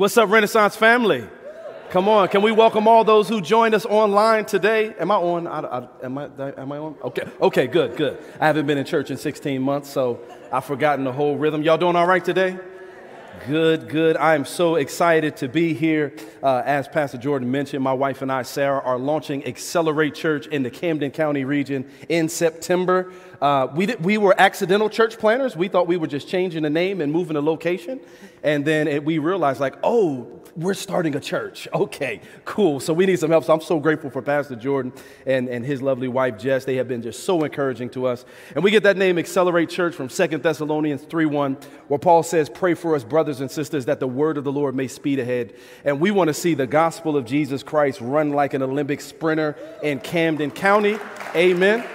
What's up, Renaissance family? Come on, can we welcome all those who joined us online today? Am I on? Am I on? Okay, good. I haven't been in church in 16 months, so I've forgotten the whole rhythm. Y'all doing all right today? Good. I am so excited to be here. As Pastor Jordan mentioned, my wife and I, Sarah, are launching Accelerate Church in the Camden County region in September. We were accidental church planners. We thought we were just changing the name and moving the location. And then we realized, we're starting a church. Okay, cool. So we need some help. So I'm so grateful for Pastor Jordan and his lovely wife, Jess. They have been just so encouraging to us. And we get that name, Accelerate Church, from 2 Thessalonians 3:1, where Paul says, pray for us, brothers and sisters, that the word of the Lord may speed ahead. And we want to see the gospel of Jesus Christ run like an Olympic sprinter in Camden County. Amen.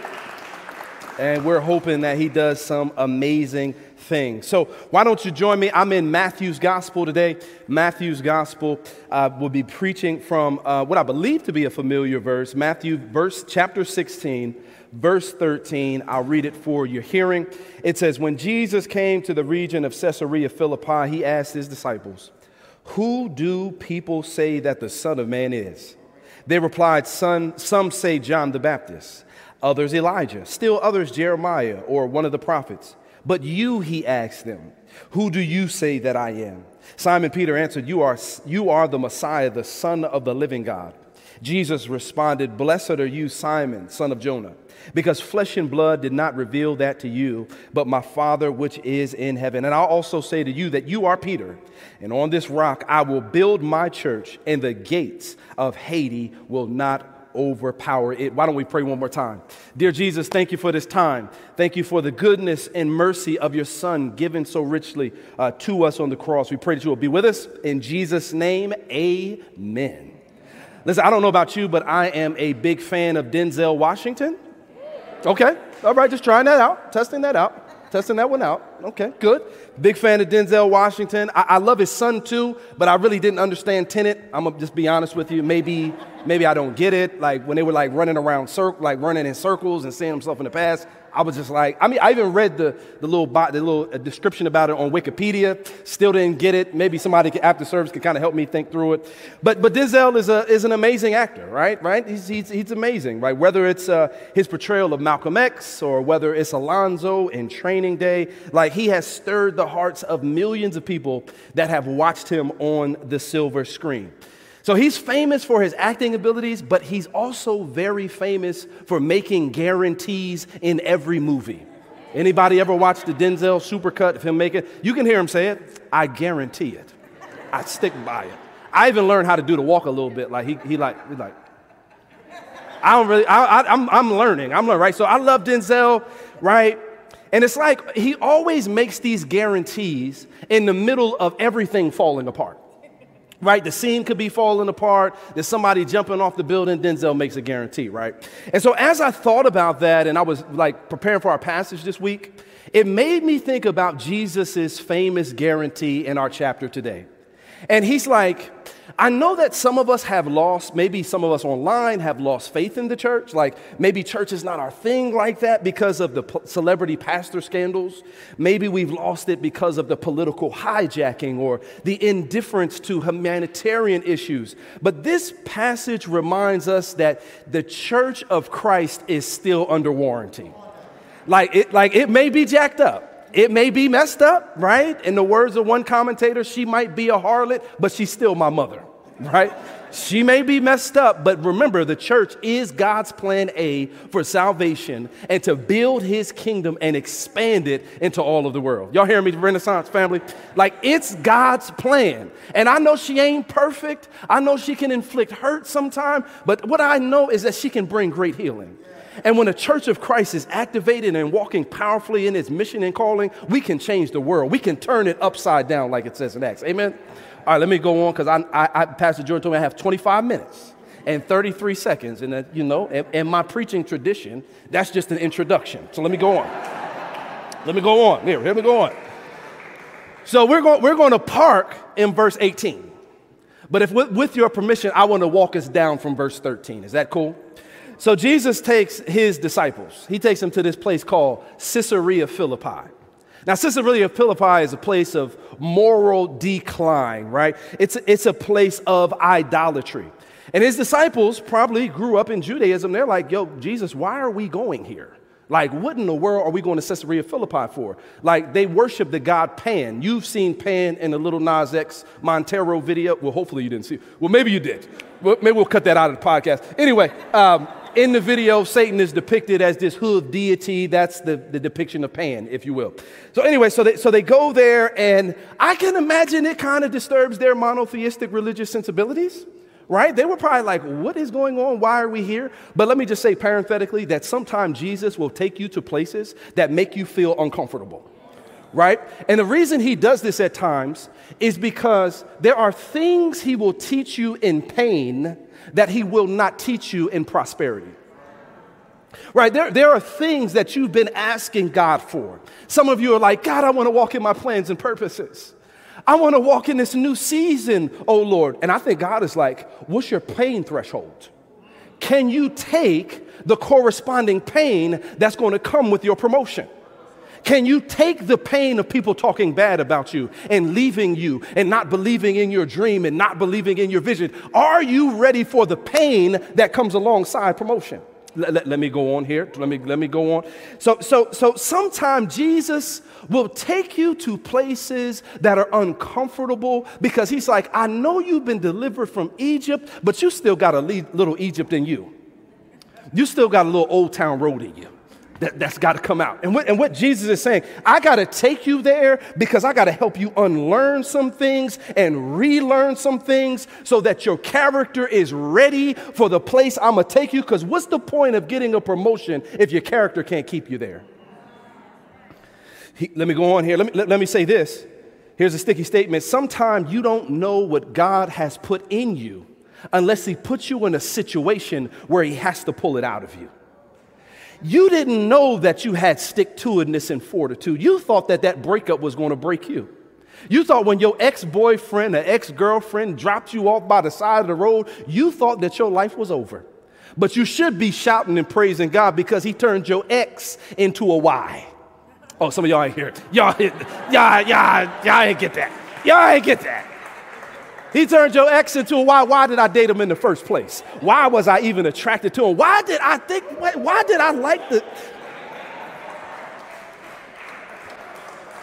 And we're hoping that he does some amazing things. So why don't you join me? I'm in Matthew's Gospel today. Matthew's Gospel will be preaching from what I believe to be a familiar verse, Matthew chapter 16, verse 13. I'll read it for your hearing. It says, when Jesus came to the region of Caesarea Philippi, he asked his disciples, who do people say that the Son of Man is? They replied, some say John the Baptist, others Elijah, still others Jeremiah or one of the prophets. But you, he asked them, who do you say that I am? Simon Peter answered, you are the Messiah, the Son of the living God. Jesus responded, blessed are you, Simon, son of Jonah, because flesh and blood did not reveal that to you, but my Father which is in heaven. And I'll also say to you that you are Peter, and on this rock I will build my church, and the gates of Hades will not overpower it. Why don't we pray one more time? Dear Jesus, thank you for this time. Thank you for the goodness and mercy of your Son given so richly to us on the cross. We pray that you will be with us. In Jesus' name, amen. Listen, I don't know about you, but I am a big fan of Denzel Washington. Okay, all right, just trying that out, testing that one out. Okay, good. Big fan of Denzel Washington. I love his son too, but I really didn't understand Tenet. I'm going to just be honest with you. Maybe I don't get it. Like when they were running in circles and seeing himself in the past, I was just like, I mean, I even read the little description about it on Wikipedia. Still didn't get it. Maybe somebody after service could kind of help me think through it. But Denzel is an amazing actor, right? He's amazing, right? Whether it's his portrayal of Malcolm X or whether it's Alonzo in Training Day, he has stirred the hearts of millions of people that have watched him on the silver screen. So he's famous for his acting abilities, but he's also very famous for making guarantees in every movie. Anybody ever watched the Denzel supercut of him making? You can hear him say it. I guarantee it. I stick by it. I even learned how to do the walk a little bit. He's like. I'm learning, right? So I love Denzel, right? And it's like he always makes these guarantees in the middle of everything falling apart. Right? The scene could be falling apart. There's somebody jumping off the building. Denzel makes a guarantee, right? And so as I thought about that and I was preparing for our passage this week, it made me think about Jesus's famous guarantee in our chapter today. And he's like, I know that some of us have lost, maybe some of us online have lost faith in the church. Maybe church is not our thing like that because of the celebrity pastor scandals. Maybe we've lost it because of the political hijacking or the indifference to humanitarian issues. But this passage reminds us that the church of Christ is still under warranty. It may be jacked up. It may be messed up, right? In the words of one commentator, she might be a harlot, but she's still my mother, right? She may be messed up, but remember, the church is God's plan A for salvation and to build his kingdom and expand it into all of the world. Y'all hear me, Renaissance family? It's God's plan. And I know she ain't perfect. I know she can inflict hurt sometime, but what I know is that she can bring great healing. And when the church of Christ is activated and walking powerfully in its mission and calling, we can change the world. We can turn it upside down like it says in Acts. Amen? All right, let me go on because Pastor Jordan told me I have 25 minutes and 33 seconds. And, in my preaching tradition, that's just an introduction. So let me go on. Let me go on. So we're going to park in verse 18. But if with your permission, I want to walk us down from verse 13. Is that cool? So Jesus takes his disciples. He takes them to this place called Caesarea Philippi. Now, Caesarea Philippi is a place of moral decline, right? It's a place of idolatry. And his disciples probably grew up in Judaism. They're like, yo, Jesus, why are we going here? Like, what in the world are we going to Caesarea Philippi for? Like, they worship the god Pan. You've seen Pan in the little Nas X Montero video. Well, hopefully you didn't see it. Well, maybe you did. Well, maybe we'll cut that out of the podcast. Anyway, in the video, Satan is depicted as this hood deity. That's the depiction of Pan, if you will. So anyway, so they go there, and I can imagine it kind of disturbs their monotheistic religious sensibilities. Right? They were probably like, what is going on? Why are we here? But let me just say parenthetically that sometimes Jesus will take you to places that make you feel uncomfortable. Right? And the reason he does this at times is because there are things he will teach you in pain that he will not teach you in prosperity. Right? There are things that you've been asking God for. Some of you are like, God, I want to walk in my plans and purposes. I want to walk in this new season, oh Lord. And I think God is like, what's your pain threshold? Can you take the corresponding pain that's going to come with your promotion? Can you take the pain of people talking bad about you and leaving you and not believing in your dream and not believing in your vision? Are you ready for the pain that comes alongside promotion? Let me go on here. Let me go on. So sometimes Jesus will take you to places that are uncomfortable because he's like, I know you've been delivered from Egypt, but you still got a little Egypt in you. You still got a little Old Town Road in you. That's got to come out. And what Jesus is saying, I got to take you there because I got to help you unlearn some things and relearn some things so that your character is ready for the place I'm going to take you. Because what's the point of getting a promotion if your character can't keep you there? Let me go on here. Let me say this. Here's a sticky statement. Sometimes you don't know what God has put in you unless he puts you in a situation where he has to pull it out of you. You didn't know that you had stick-to-itiveness and fortitude. You thought that breakup was going to break you. You thought when your ex-boyfriend or ex-girlfriend dropped you off by the side of the road, you thought that your life was over. But you should be shouting and praising God because he turned your ex into a Y. Oh, some of y'all ain't here. Y'all ain't get that. Y'all ain't get that. He turned your ex into a why. Why did I date him in the first place? Why was I even attracted to him? Why did I like the...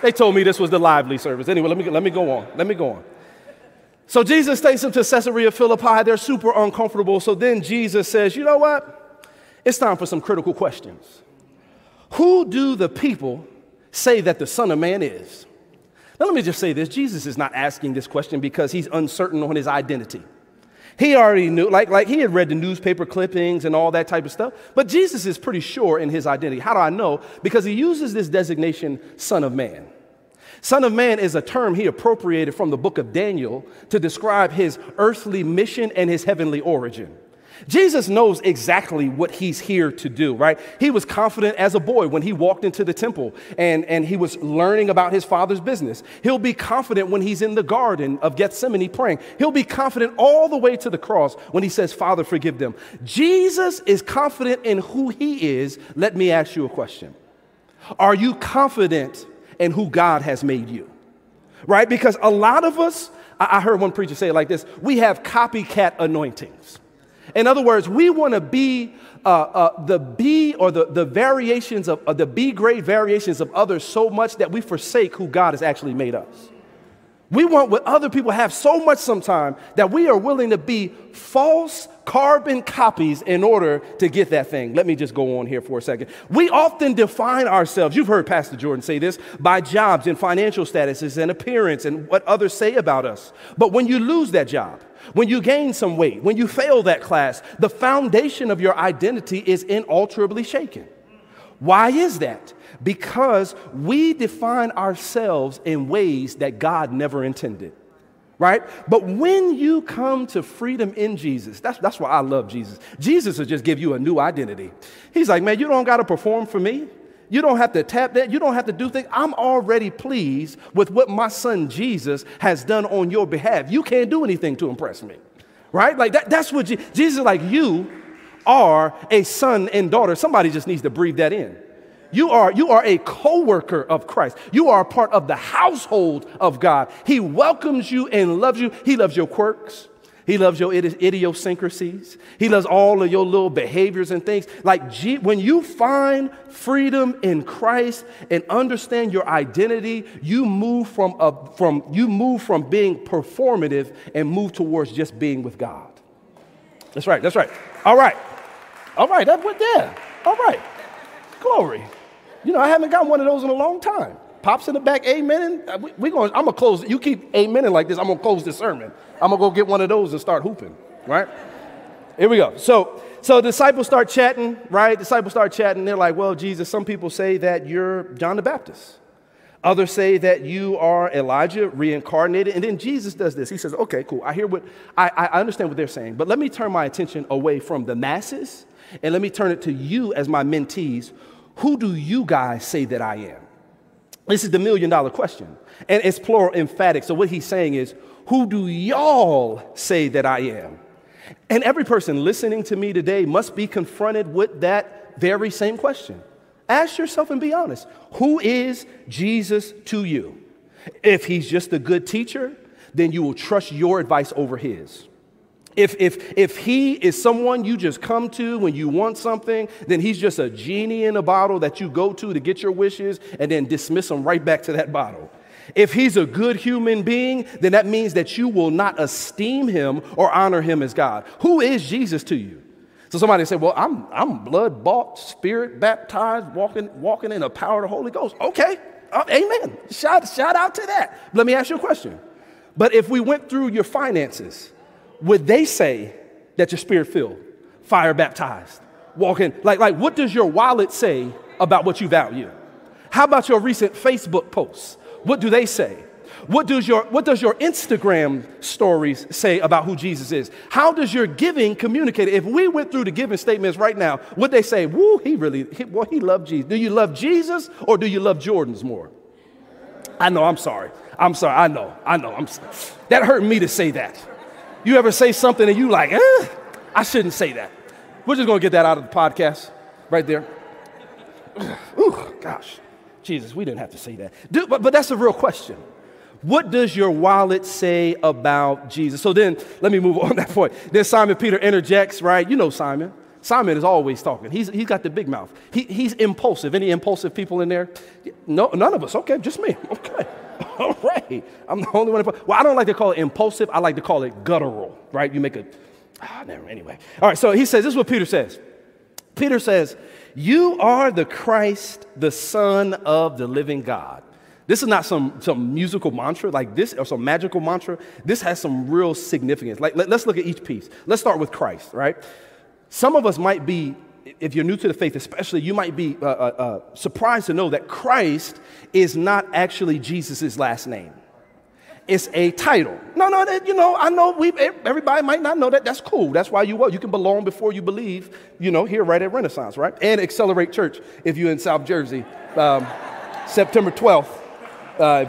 They told me this was the lively service. Anyway, let me go on. So Jesus takes them to Caesarea Philippi. They're super uncomfortable. So then Jesus says, you know what? It's time for some critical questions. Who do the people say that the Son of Man is? Now, let me just say this. Jesus is not asking this question because he's uncertain on his identity. He already knew, like he had read the newspaper clippings and all that type of stuff. But Jesus is pretty sure in his identity. How do I know? Because he uses this designation, Son of Man. Son of Man is a term he appropriated from the book of Daniel to describe his earthly mission and his heavenly origin. Jesus knows exactly what he's here to do, right? He was confident as a boy when he walked into the temple and he was learning about his father's business. He'll be confident when he's in the garden of Gethsemane praying. He'll be confident all the way to the cross when he says, Father, forgive them. Jesus is confident in who he is. Let me ask you a question. Are you confident in who God has made you? Right? Because a lot of us, I heard one preacher say it like this, we have copycat anointings. In other words, we want to be the B-grade variations of others so much that we forsake who God has actually made us. We want what other people have so much sometimes that we are willing to be false carbon copies in order to get that thing. Let me just go on here for a second. We often define ourselves, you've heard Pastor Jordan say this, by jobs and financial statuses and appearance and what others say about us. But when you lose that job, when you gain some weight, when you fail that class, the foundation of your identity is inalterably shaken. Why is that? Because we define ourselves in ways that God never intended, right? But when you come to freedom in Jesus, that's why I love Jesus. Jesus will just give you a new identity. He's like, man, you don't got to perform for me. You don't have to tap that. You don't have to do things. I'm already pleased with what my son Jesus has done on your behalf. You can't do anything to impress me, right? Like that's what Jesus is like. You are a son and daughter. Somebody just needs to breathe that in. You are a co-worker of Christ. You are a part of the household of God. He welcomes you and loves you. He loves your quirks. He loves your idiosyncrasies. He loves all of your little behaviors and things. Like, when you find freedom in Christ and understand your identity, you move from being performative and move towards just being with God. That's right. That's right. All right. All right. That went there. All right. Glory. You know, I haven't gotten one of those in a long time. Pops in the back, amen. I'm going to close. You keep amening like this, I'm going to close this sermon. I'm going to go get one of those and start hooping, right? Here we go. So disciples start chatting, right? Disciples start chatting. They're like, well, Jesus, some people say that you're John the Baptist. Others say that you are Elijah reincarnated. And then Jesus does this. He says, okay, cool. I understand what they're saying, but let me turn my attention away from the masses and let me turn it to you as my mentees. Who do you guys say that I am? This is the million-dollar question, and it's plural emphatic. So what he's saying is, who do y'all say that I am? And every person listening to me today must be confronted with that very same question. Ask yourself and be honest. Who is Jesus to you? If he's just a good teacher, then you will trust your advice over his. If he is someone you just come to when you want something, then he's just a genie in a bottle that you go to get your wishes and then dismiss him right back to that bottle. If he's a good human being, then that means that you will not esteem him or honor him as God. Who is Jesus to you? So somebody say, well, I'm blood-bought, spirit-baptized, walking in the power of the Holy Ghost. Okay, amen. Shout out to that. Let me ask you a question. But if we went through your finances, would they say that you're spirit-filled, fire-baptized, walking? Like, what does your wallet say about what you value? How about your recent Facebook posts? What do they say? What does your Instagram stories say about who Jesus is? How does your giving communicate? If we went through the giving statements right now, would they say, woo, he loved Jesus. Do you love Jesus or do you love Jordans more? I know, I'm sorry, I know. That hurt me to say that. You ever say something and you like, I shouldn't say that. We're just going to get that out of the podcast right there. Ooh, gosh, Jesus, we didn't have to say that. But that's a real question. What does your wallet say about Jesus? So then let me move on that point. Then Simon Peter interjects, right? You know Simon. Simon is always talking. He's got the big mouth. He's impulsive. Any impulsive people in there? No, none of us. Okay, just me. Okay. All right. I'm the only one. Well, I don't like to call it impulsive. I like to call it guttural, right? You make a, anyway. All right, so he says, this is what Peter says. Peter says, you are the Christ, the Son of the living God. This is not some musical mantra like this or some magical mantra. This has some real significance. Like, let's look at each piece. Let's start with Christ, right? Some of us might be, if you're new to the faith especially, you might be surprised to know that Christ is not actually Jesus' last name. It's a title. Everybody might not know that. That's cool. That's why you can belong before you believe, here right at Renaissance, right? And Accelerate Church if you're in South Jersey. September 12th,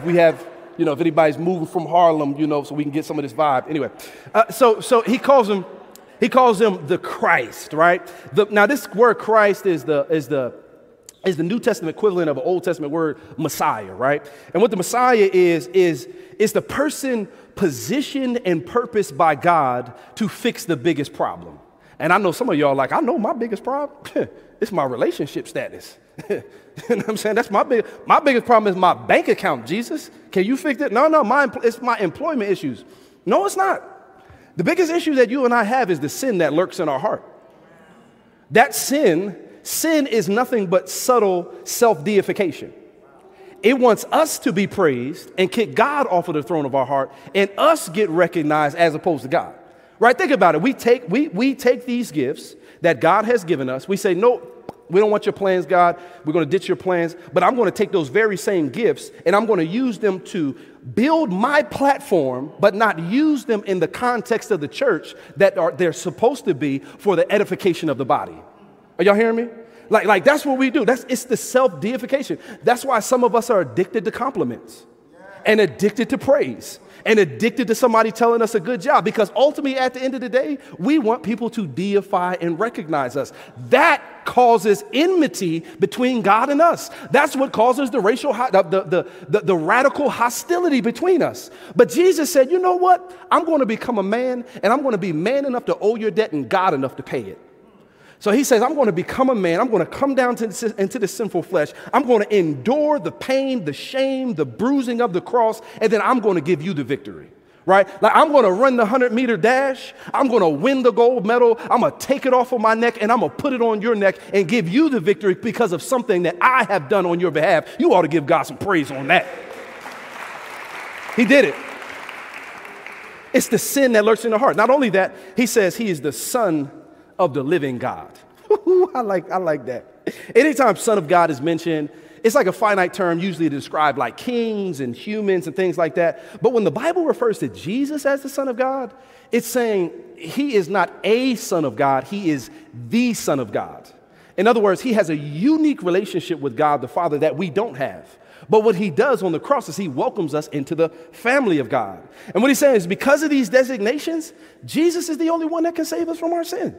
if anybody's moving from Harlem, so we can get some of this vibe. Anyway, so he calls him. He calls him the Christ, right? Now, this word Christ is the New Testament equivalent of an Old Testament word Messiah, right? And what the Messiah is the person positioned and purposed by God to fix the biggest problem. And I know some of y'all are like, I know my biggest problem. It's my relationship status. You know what I'm saying? That's my biggest problem is my bank account, Jesus. Can you fix it? No, it's my employment issues. No, it's not. The biggest issue that you and I have is the sin that lurks in our heart. That sin is nothing but subtle self-deification. It wants us to be praised and kick God off of the throne of our heart and us get recognized as opposed to God. Right? Think about it. We take these gifts that God has given us. We say, no, we don't want your plans, God. We're going to ditch your plans. But I'm going to take those very same gifts and I'm going to use them to build my platform, but not use them in the context of the church that they're supposed to be for the edification of the body. Are y'all hearing me? Like that's what we do. It's the self-deification. That's why some of us are addicted to compliments. and addicted to praise and addicted to somebody telling us a good job, because ultimately at the end of the day, we want people to deify and recognize us. That causes enmity between God and us. That's what causes the radical hostility between us. But Jesus said, you know what? I'm going to become a man, and I'm going to be man enough to owe your debt and God enough to pay it. So he says, I'm going to become a man. I'm going to come down into the sinful flesh. I'm going to endure the pain, the shame, the bruising of the cross, and then I'm going to give you the victory. Right? Like, I'm going to run the 100-meter dash. I'm going to win the gold medal. I'm going to take it off of my neck, and I'm going to put it on your neck and give you the victory because of something that I have done on your behalf. You ought to give God some praise on that. He did it. It's the sin that lurks in the heart. Not only that, he says he is the Son of the living God. I like that. Anytime Son of God is mentioned, it's like a finite term usually to describe like kings and humans and things like that. But when the Bible refers to Jesus as the Son of God, it's saying he is not a son of God. He is the Son of God. In other words, he has a unique relationship with God the Father that we don't have. But what he does on the cross is he welcomes us into the family of God. And what he's saying is because of these designations, Jesus is the only one that can save us from our sin.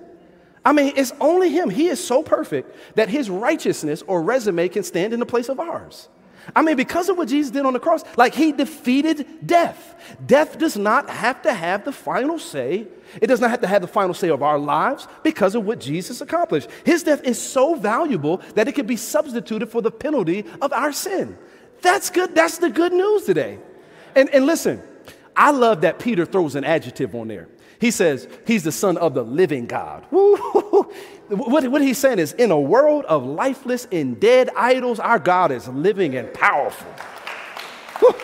I mean, it's only him. He is so perfect that his righteousness or resume can stand in the place of ours. I mean, because of what Jesus did on the cross, like he defeated death. Death does not have to have the final say. It does not have to have the final say of our lives because of what Jesus accomplished. His death is so valuable that it could be substituted for the penalty of our sin. That's good. That's the good news today. And listen, I love that Peter throws an adjective on there. He says he's the Son of the living God. Woo-hoo-hoo. What he's saying is, in a world of lifeless and dead idols, our God is living and powerful. Woo.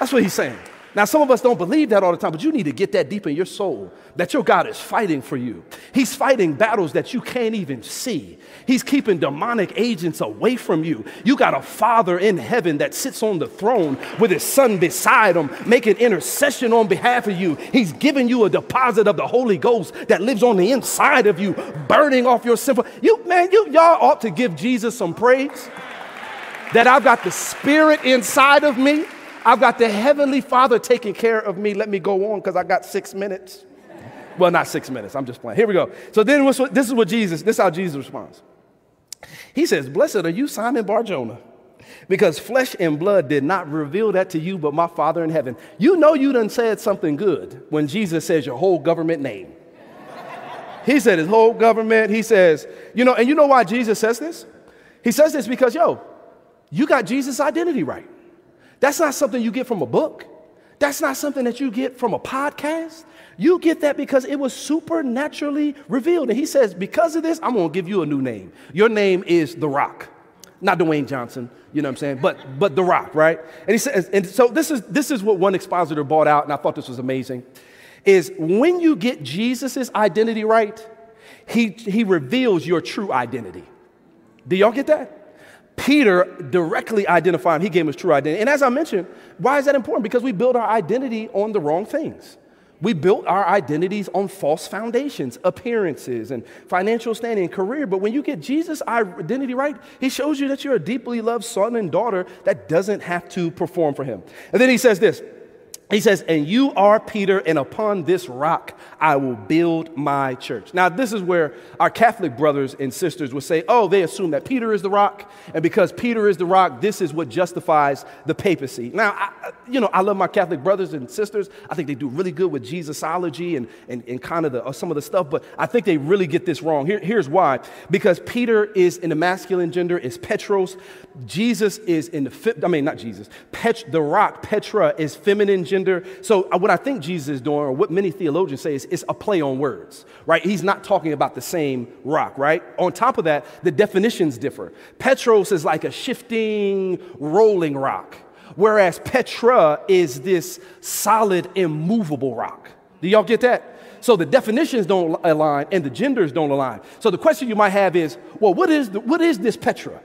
That's what he's saying. Now, some of us don't believe that all the time, but you need to get that deep in your soul, that your God is fighting for you. He's fighting battles that you can't even see. He's keeping demonic agents away from you. You got a Father in heaven that sits on the throne with his Son beside him, making intercession on behalf of you. He's giving you a deposit of the Holy Ghost that lives on the inside of you, burning off your sinful. Y'all ought to give Jesus some praise that I've got the Spirit inside of me. I've got the Heavenly Father taking care of me. Let me go on because I got 6 minutes. Well, not 6 minutes. I'm just playing. Here we go. So then this is how Jesus responds. He says, blessed are you, Simon Bar-Jonah, because flesh and blood did not reveal that to you, but my Father in heaven. You know you done said something good when Jesus says your whole government name. He said his whole government. He says, and you know why Jesus says this? He says this because, you got Jesus' identity right. That's not something you get from a book. That's not something that you get from a podcast. You get that because it was supernaturally revealed. And he says, because of this, I'm going to give you a new name. Your name is The Rock. Not Dwayne Johnson, you know what I'm saying, but The Rock, right? And he says, and so this is what one expositor brought out, and I thought this was amazing, is when you get Jesus' identity right, he reveals your true identity. Do y'all get that? Peter directly identified him. He gave his true identity. And as I mentioned, why is that important? Because we build our identity on the wrong things. We built our identities on false foundations, appearances, and financial standing and career. But when you get Jesus' identity right, he shows you that you're a deeply loved son and daughter that doesn't have to perform for him. And then he says this. He says, and you are Peter, and upon this rock I will build my church. Now, this is where our Catholic brothers and sisters would say, they assume that Peter is the rock, and because Peter is the rock, this is what justifies the papacy. Now, I love my Catholic brothers and sisters. I think they do really good with Jesusology and kind of some of the stuff, but I think they really get this wrong. Here's why. Because Peter is in the masculine gender, is Petros. Jesus is in the the rock, Petra, is feminine gender. So what I think Jesus is doing, or what many theologians say, is it's a play on words, right? He's not talking about the same rock, right? On top of that, the definitions differ. Petros is like a shifting, rolling rock, whereas Petra is this solid, immovable rock. Do y'all get that? So the definitions don't align and the genders don't align. So the question you might have is, well, what is this Petra?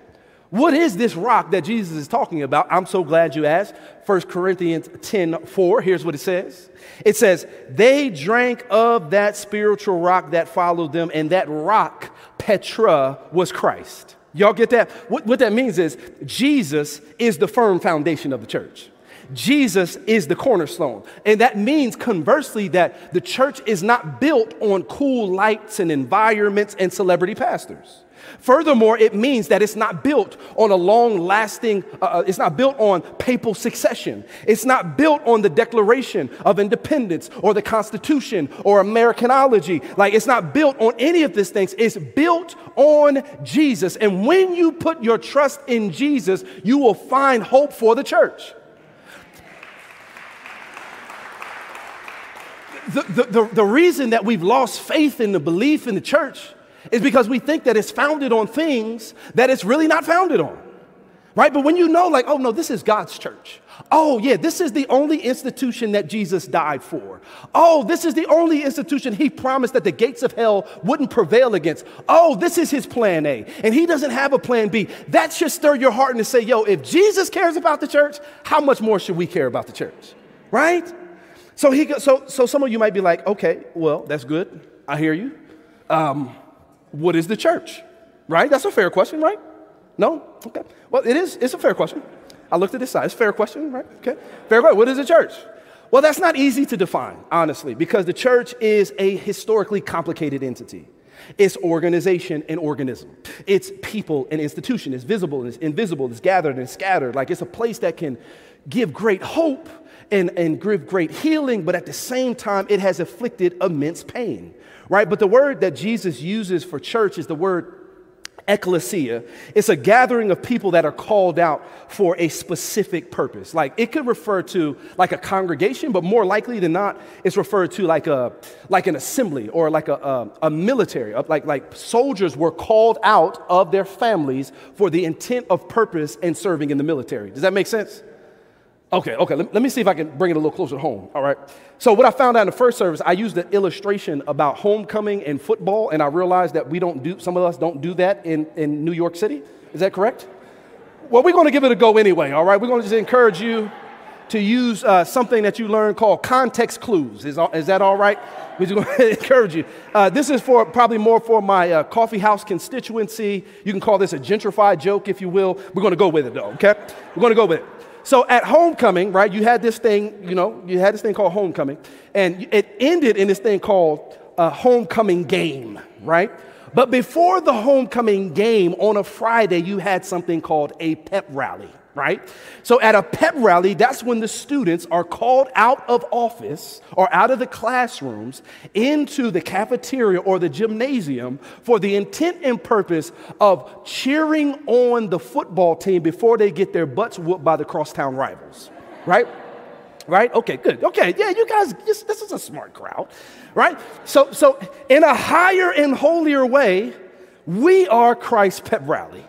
What is this rock that Jesus is talking about? I'm so glad you asked. 1 Corinthians 10:4, here's what it says. It says, they drank of that spiritual rock that followed them, and that rock, Petra, was Christ. Y'all get that? What that means is Jesus is the firm foundation of the church. Jesus is the cornerstone. And that means, conversely, that the church is not built on cool lights and environments and celebrity pastors. Furthermore, it means that it's not built on a long-lasting, it's not built on papal succession. It's not built on the Declaration of Independence or the Constitution or Americanology. Like, it's not built on any of these things. It's built on Jesus. And when you put your trust in Jesus, you will find hope for the church. The reason that we've lost faith in the belief in the church is because we think that it's founded on things that it's really not founded on, right? But when you know, like, oh, no, this is God's church. Oh, yeah, this is the only institution that Jesus died for. Oh, this is the only institution he promised that the gates of hell wouldn't prevail against. Oh, this is his plan A, and he doesn't have a plan B. That should stir your heart and to say, yo, if Jesus cares about the church, how much more should we care about the church, right? So some of you might be like, okay, well, that's good. I hear you. What is the church, right? That's a fair question, right? No? Okay. Well, it is. It's a fair question. I looked at this side. It's a fair question, right? Okay. Fair question. What is the church? Well, that's not easy to define, honestly, because the church is a historically complicated entity. It's organization and organism. It's people and institution. It's visible and it's invisible. It's gathered and scattered. Like, it's a place that can give great hope and give great healing, but at the same time, it has inflicted immense pain. Right? But the word that Jesus uses for church is the word ecclesia. It's a gathering of people that are called out for a specific purpose. Like, it could refer to like a congregation, but more likely than not, it's referred to like an assembly or like a military. Like soldiers were called out of their families for the intent of purpose and serving in the military. Does that make sense? Okay, let me see if I can bring it a little closer to home, all right? So what I found out in the first service, I used the illustration about homecoming and football, and I realized that some of us don't do that in New York City. Is that correct? Well, we're going to give it a go anyway, all right? We're going to just encourage you to use something that you learned called context clues. Is that all right? We're just going to encourage you. This is for probably more for my coffee house constituency. You can call this a gentrified joke, if you will. We're going to go with it, though, okay? We're going to go with it. So at homecoming, right, you had this thing called homecoming, and it ended in this thing called a homecoming game, right? But before the homecoming game, on a Friday, you had something called a pep rally, right? So at a pep rally, that's when the students are called out of office or out of the classrooms into the cafeteria or the gymnasium for the intent and purpose of cheering on the football team before they get their butts whooped by the crosstown rivals, right? Right? Okay, good. Okay, yeah, you guys, this is a smart crowd, right? So in a higher and holier way, we are Christ's pep rally.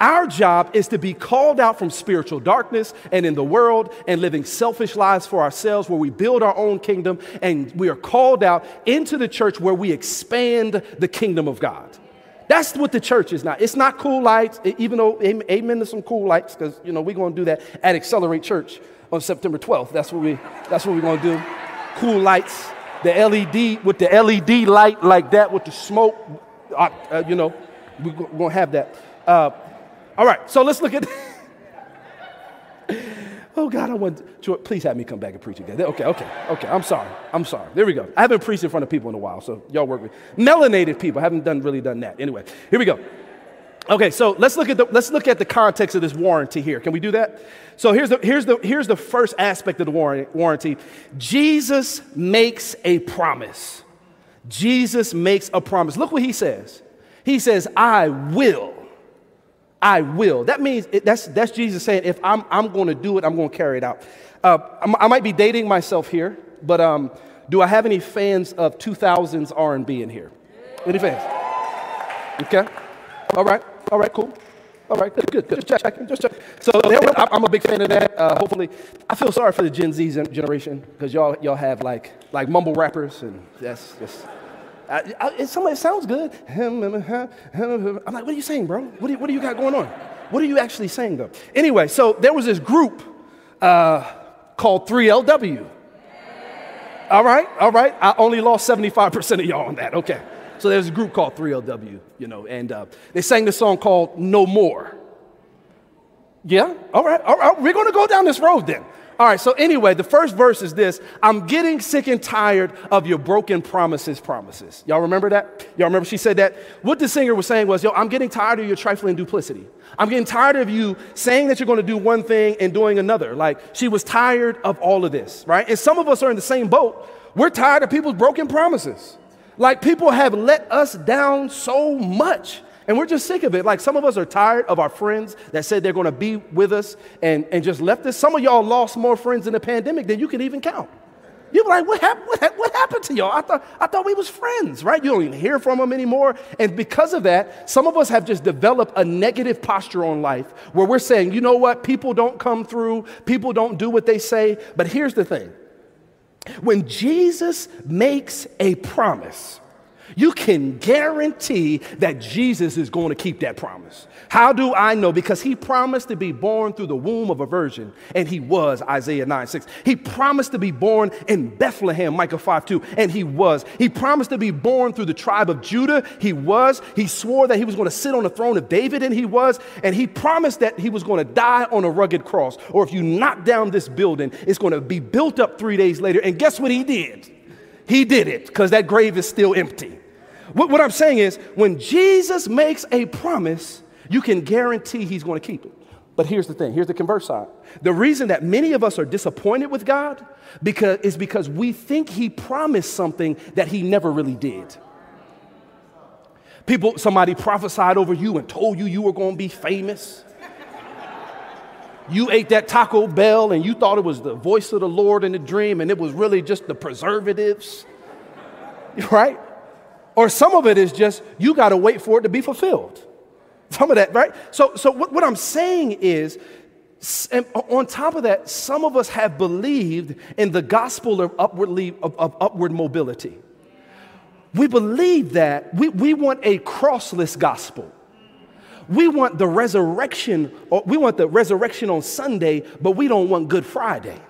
Our job is to be called out from spiritual darkness and in the world and living selfish lives for ourselves where we build our own kingdom, and we are called out into the church where we expand the kingdom of God. That's what the church is now. It's not cool lights, even though amen to some cool lights, because, you know, we're going to do that at Accelerate Church on September 12th. That's what we're going to do. Cool lights, the LED light like that with the smoke, you know, we're going to have that. All right, so let's look at. Oh God, I want to. Please have me come back and preach again. Okay. I'm sorry. There we go. I haven't preached in front of people in a while, so y'all work with me. Melanated people. I haven't really done that. Anyway, here we go. Okay, so let's look at the context of this warranty here. Can we do that? So here's the first aspect of the warranty. Jesus makes a promise. Jesus makes a promise. Look what he says. He says, "I will." I will. That means that's Jesus saying, if I'm going to do it, I'm going to carry it out. I might be dating myself here, but do I have any fans of 2000s R&B in here? Any fans? Okay. All right. Cool. All right. Good. Just check. So I'm a big fan of that. Hopefully, I feel sorry for the Gen Z generation because y'all have like mumble rappers, and that's just. It sounds good. I'm like, what are you saying, bro? What do you got going on? What are you actually saying, though? Anyway, so there was this group called 3LW. All right. I only lost 75% of y'all on that. Okay. So there's a group called 3LW, you know, and they sang this song called No More. Yeah? All right. We're going to go down this road then. All right, so anyway, the first verse is this: I'm getting sick and tired of your broken promises. Y'all remember that? Y'all remember she said that? What the singer was saying was, yo, I'm getting tired of your trifling duplicity. I'm getting tired of you saying that you're going to do one thing and doing another. Like, she was tired of all of this, right? And some of us are in the same boat. We're tired of people's broken promises. Like, people have let us down so much. And we're just sick of it. Like, some of us are tired of our friends that said they're going to be with us and just left us. Some of y'all lost more friends in the pandemic than you could even count. You were like, what happened to y'all? I thought we was friends, right? You don't even hear from them anymore. And because of that, some of us have just developed a negative posture on life where we're saying, you know what? People don't come through. People don't do what they say. But here's the thing. When Jesus makes a promise, you can guarantee that Jesus is going to keep that promise. How do I know? Because he promised to be born through the womb of a virgin, and he was, Isaiah 9:6. He promised to be born in Bethlehem, Micah 5:2, and he was. He promised to be born through the tribe of Judah, he was. He swore that he was going to sit on the throne of David, and he was. And he promised that he was going to die on a rugged cross, or if you knock down this building, it's going to be built up 3 days later. And guess what he did? He did it, because that grave is still empty. What I'm saying is, when Jesus makes a promise, you can guarantee he's going to keep it. But here's the thing. Here's the converse side. The reason that many of us are disappointed with God is because we think he promised something that he never really did. Somebody prophesied over you and told you were going to be famous. You ate that Taco Bell and you thought it was the voice of the Lord in the dream, and it was really just the preservatives, right? Or some of it is just, you got to wait for it to be fulfilled. Some of that, right? So what I'm saying is, and on top of that, some of us have believed in the gospel of upward mobility. We believe that we want a crossless gospel. We want the resurrection, or we want the resurrection on Sunday, but we don't want Good Friday.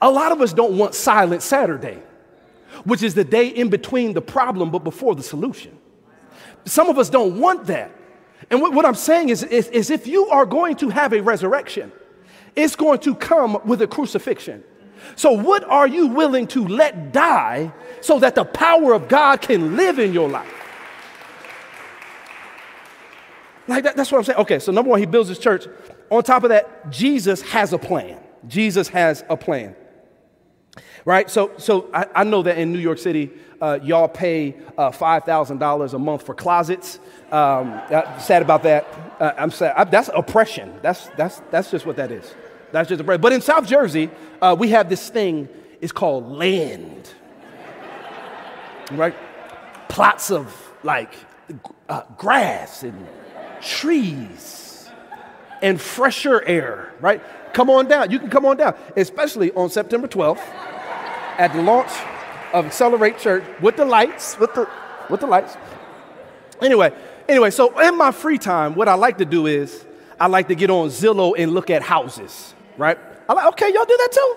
A lot of us don't want Silent Saturday, which is the day in between the problem but before the solution. Some of us don't want that. And what I'm saying is if you are going to have a resurrection, it's going to come with a crucifixion. So what are you willing to let die so that the power of God can live in your life? Like that's what I'm saying. Okay, so number one, he builds his church. On top of that, Jesus has a plan. Jesus has a plan. Right? So I know that in New York City, y'all pay $5,000 a month for closets. I'm sad about that. I'm sad. That's oppression. That's just what that is. That's just oppression. But in South Jersey, we have this thing. It's called land. Right? Plots of like grass and trees and fresher air, right? Come on down. You can come on down, especially on September 12th at the launch of Accelerate Church with the lights, with the lights. Anyway, so in my free time, what I like to do is I like to get on Zillow and look at houses, right? I'm like, okay, y'all do that too?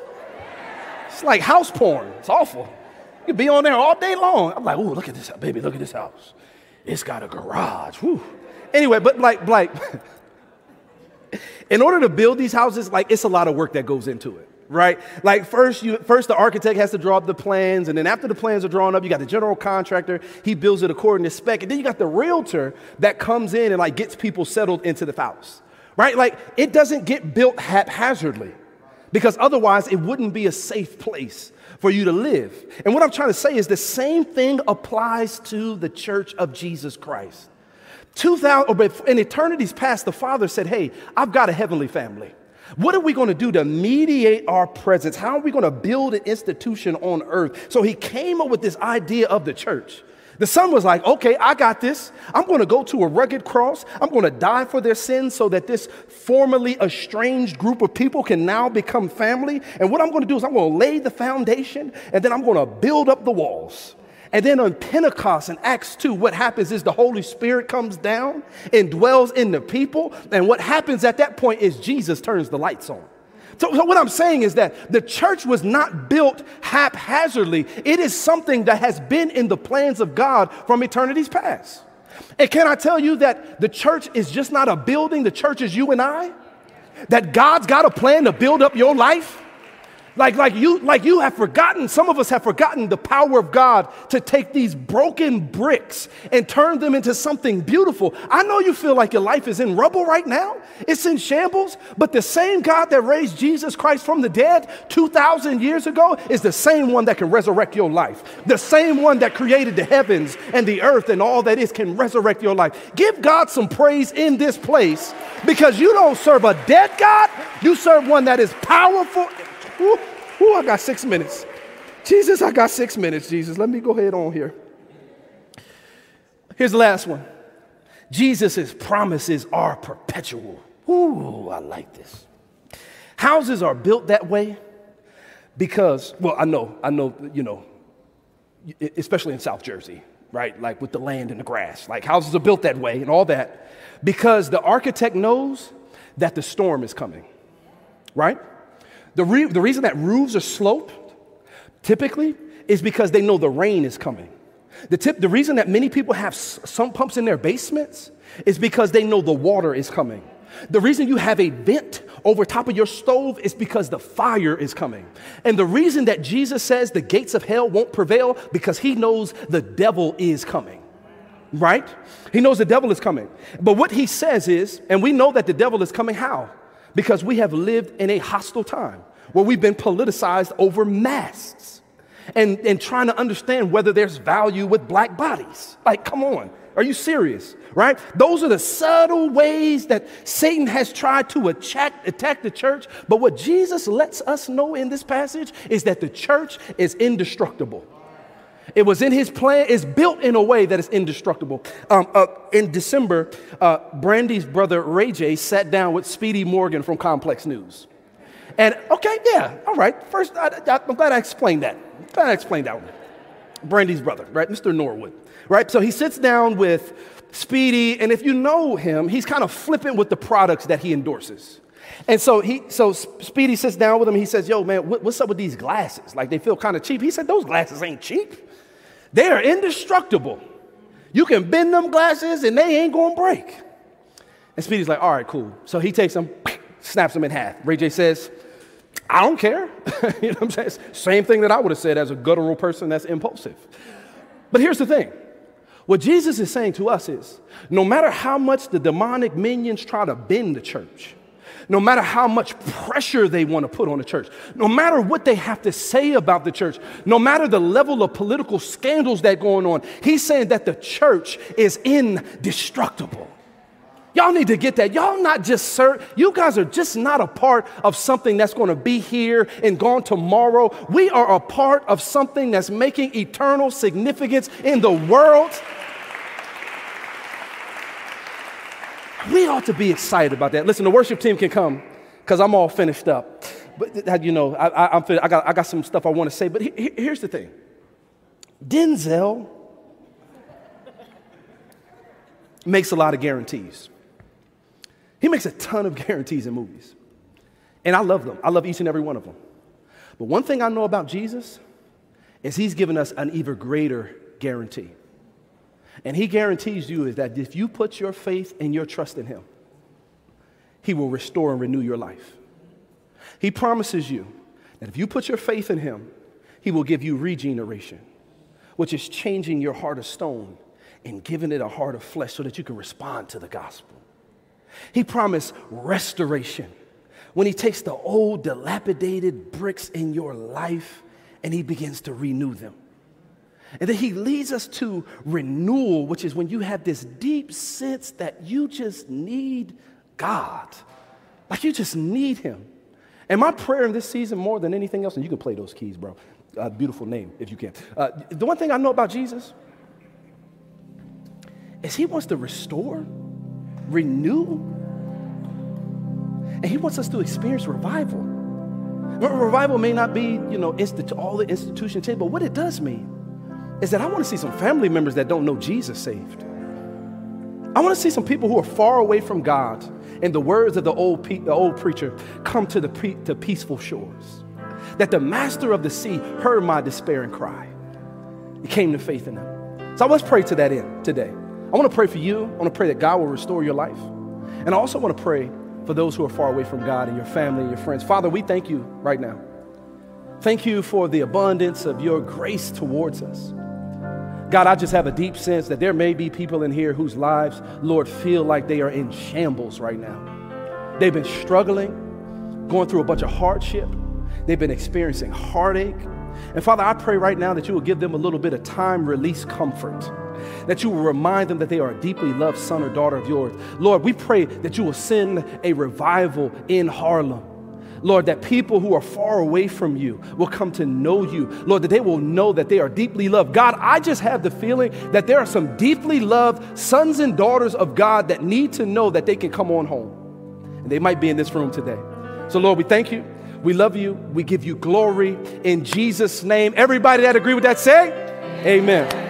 It's like house porn. It's awful. You can be on there all day long. I'm like, ooh, look at this, baby, look at this house. It's got a garage. Whew. Anyway, but like, in order to build these houses, like, it's a lot of work that goes into it, right? Like, first the architect has to draw up the plans, and then after the plans are drawn up, you got the general contractor. He builds it according to spec, and then you got the realtor that comes in and like gets people settled into the house, right? Like, it doesn't get built haphazardly, because otherwise it wouldn't be a safe place for you to live. And what I'm trying to say is the same thing applies to the church of Jesus Christ. In eternities past, the Father said, hey, I've got a heavenly family. What are we going to do to mediate our presence? How are we going to build an institution on earth? So he came up with this idea of the church. The Son was like, okay, I got this. I'm going to go to a rugged cross. I'm going to die for their sins so that this formerly estranged group of people can now become family. And what I'm going to do is I'm going to lay the foundation, and then I'm going to build up the walls. And then on Pentecost in Acts 2, what happens is the Holy Spirit comes down and dwells in the people. And what happens at that point is Jesus turns the lights on. So what I'm saying is that the church was not built haphazardly. It is something that has been in the plans of God from eternities past. And can I tell you that the church is just not a building? The church is you and I. that God's got a plan to build up your life? Like you have forgotten, some of us have forgotten the power of God to take these broken bricks and turn them into something beautiful. I know you feel like your life is in rubble right now. It's in shambles. But the same God that raised Jesus Christ from the dead 2,000 years ago is the same one that can resurrect your life. The same one that created the heavens and the earth and all that is can resurrect your life. Give God some praise in this place, because you don't serve a dead God. You serve one that is powerful. Ooh, I got 6 minutes. Jesus, I got 6 minutes, Jesus. Let me go ahead on here. Here's the last one. Jesus' promises are perpetual. Ooh, I like this. Houses are built that way because, well, I know, you know, especially in South Jersey, right? Like with the land and the grass, like houses are built that way and all that because the architect knows that the storm is coming, right? The reason that roofs are sloped, typically, is because they know the rain is coming. The reason that many people have sump pumps in their basements is because they know the water is coming. The reason you have a vent over top of your stove is because the fire is coming. And the reason that Jesus says the gates of hell won't prevail, because he knows the devil is coming. Right? He knows the devil is coming. But what he says is, and we know that the devil is coming how? Because we have lived in a hostile time where we've been politicized over masks and trying to understand whether there's value with black bodies. Like, come on, are you serious, right? Those are the subtle ways that Satan has tried to attack the church. But what Jesus lets us know in this passage is that the church is indestructible. It was in his plan. It's built in a way that is indestructible. In December, Brandy's brother, Ray J, sat down with Speedy Morgan from Complex News. And, okay, yeah, all right. First, I'm glad I explained that. I'm glad I explained that one. Brandy's brother, right, Mr. Norwood, right? So he sits down with Speedy, and if you know him, he's kind of flippant with the products that he endorses. And so Speedy sits down with him. He says, yo, man, what's up with these glasses? Like, they feel kind of cheap. He said, those glasses ain't cheap. They are indestructible. You can bend them glasses and they ain't gonna break. And Speedy's like, all right, cool. So he takes them, snaps them in half. Ray J says, I don't care. You know what I'm saying? Same thing that I would have said as a guttural person that's impulsive. But here's the thing. What Jesus is saying to us is, no matter how much the demonic minions try to bend the church, no matter how much pressure they want to put on the church, no matter what they have to say about the church, no matter the level of political scandals that are going on, he's saying that the church is indestructible. Y'all need to get that. Y'all not just you guys are just not a part of something that's going to be here and gone tomorrow. We are a part of something that's making eternal significance in the world. We ought to be excited about that. Listen, the worship team can come because I'm all finished up. But, you know, I got some stuff I want to say. But here's the thing. Denzel makes a lot of guarantees. He makes a ton of guarantees in movies. And I love them. I love each and every one of them. But one thing I know about Jesus is he's given us an even greater guarantee. And he guarantees you is that if you put your faith and your trust in him, he will restore and renew your life. He promises you that if you put your faith in him, he will give you regeneration, which is changing your heart of stone and giving it a heart of flesh so that you can respond to the gospel. He promised restoration when he takes the old, dilapidated bricks in your life and he begins to renew them. And then he leads us to renewal, which is when you have this deep sense that you just need God. Like you just need him. And my prayer in this season more than anything else, and you can play those keys, bro. Beautiful name, if you can. The one thing I know about Jesus is he wants to restore, renew, and he wants us to experience revival. Revival may not be, you know, all the institution change, but what it does mean is that I want to see some family members that don't know Jesus saved. I want to see some people who are far away from God, and the words of the old preacher, come to the peaceful shores. That the master of the sea heard my despairing cry. He came to faith in him. So let's pray to that end today. I want to pray for you. I want to pray that God will restore your life. And I also want to pray for those who are far away from God and your family and your friends. Father, we thank you right now. Thank you for the abundance of your grace towards us. God, I just have a deep sense that there may be people in here whose lives, Lord, feel like they are in shambles right now. They've been struggling, going through a bunch of hardship. They've been experiencing heartache. And Father, I pray right now that you will give them a little bit of time, release, comfort, that you will remind them that they are a deeply loved son or daughter of yours. Lord, we pray that you will send a revival in Harlem. Lord, that people who are far away from you will come to know you. Lord, that they will know that they are deeply loved. God, I just have the feeling that there are some deeply loved sons and daughters of God that need to know that they can come on home. And they might be in this room today. So Lord, we thank you. We love you. We give you glory in Jesus' name. Everybody that agree with that, say amen.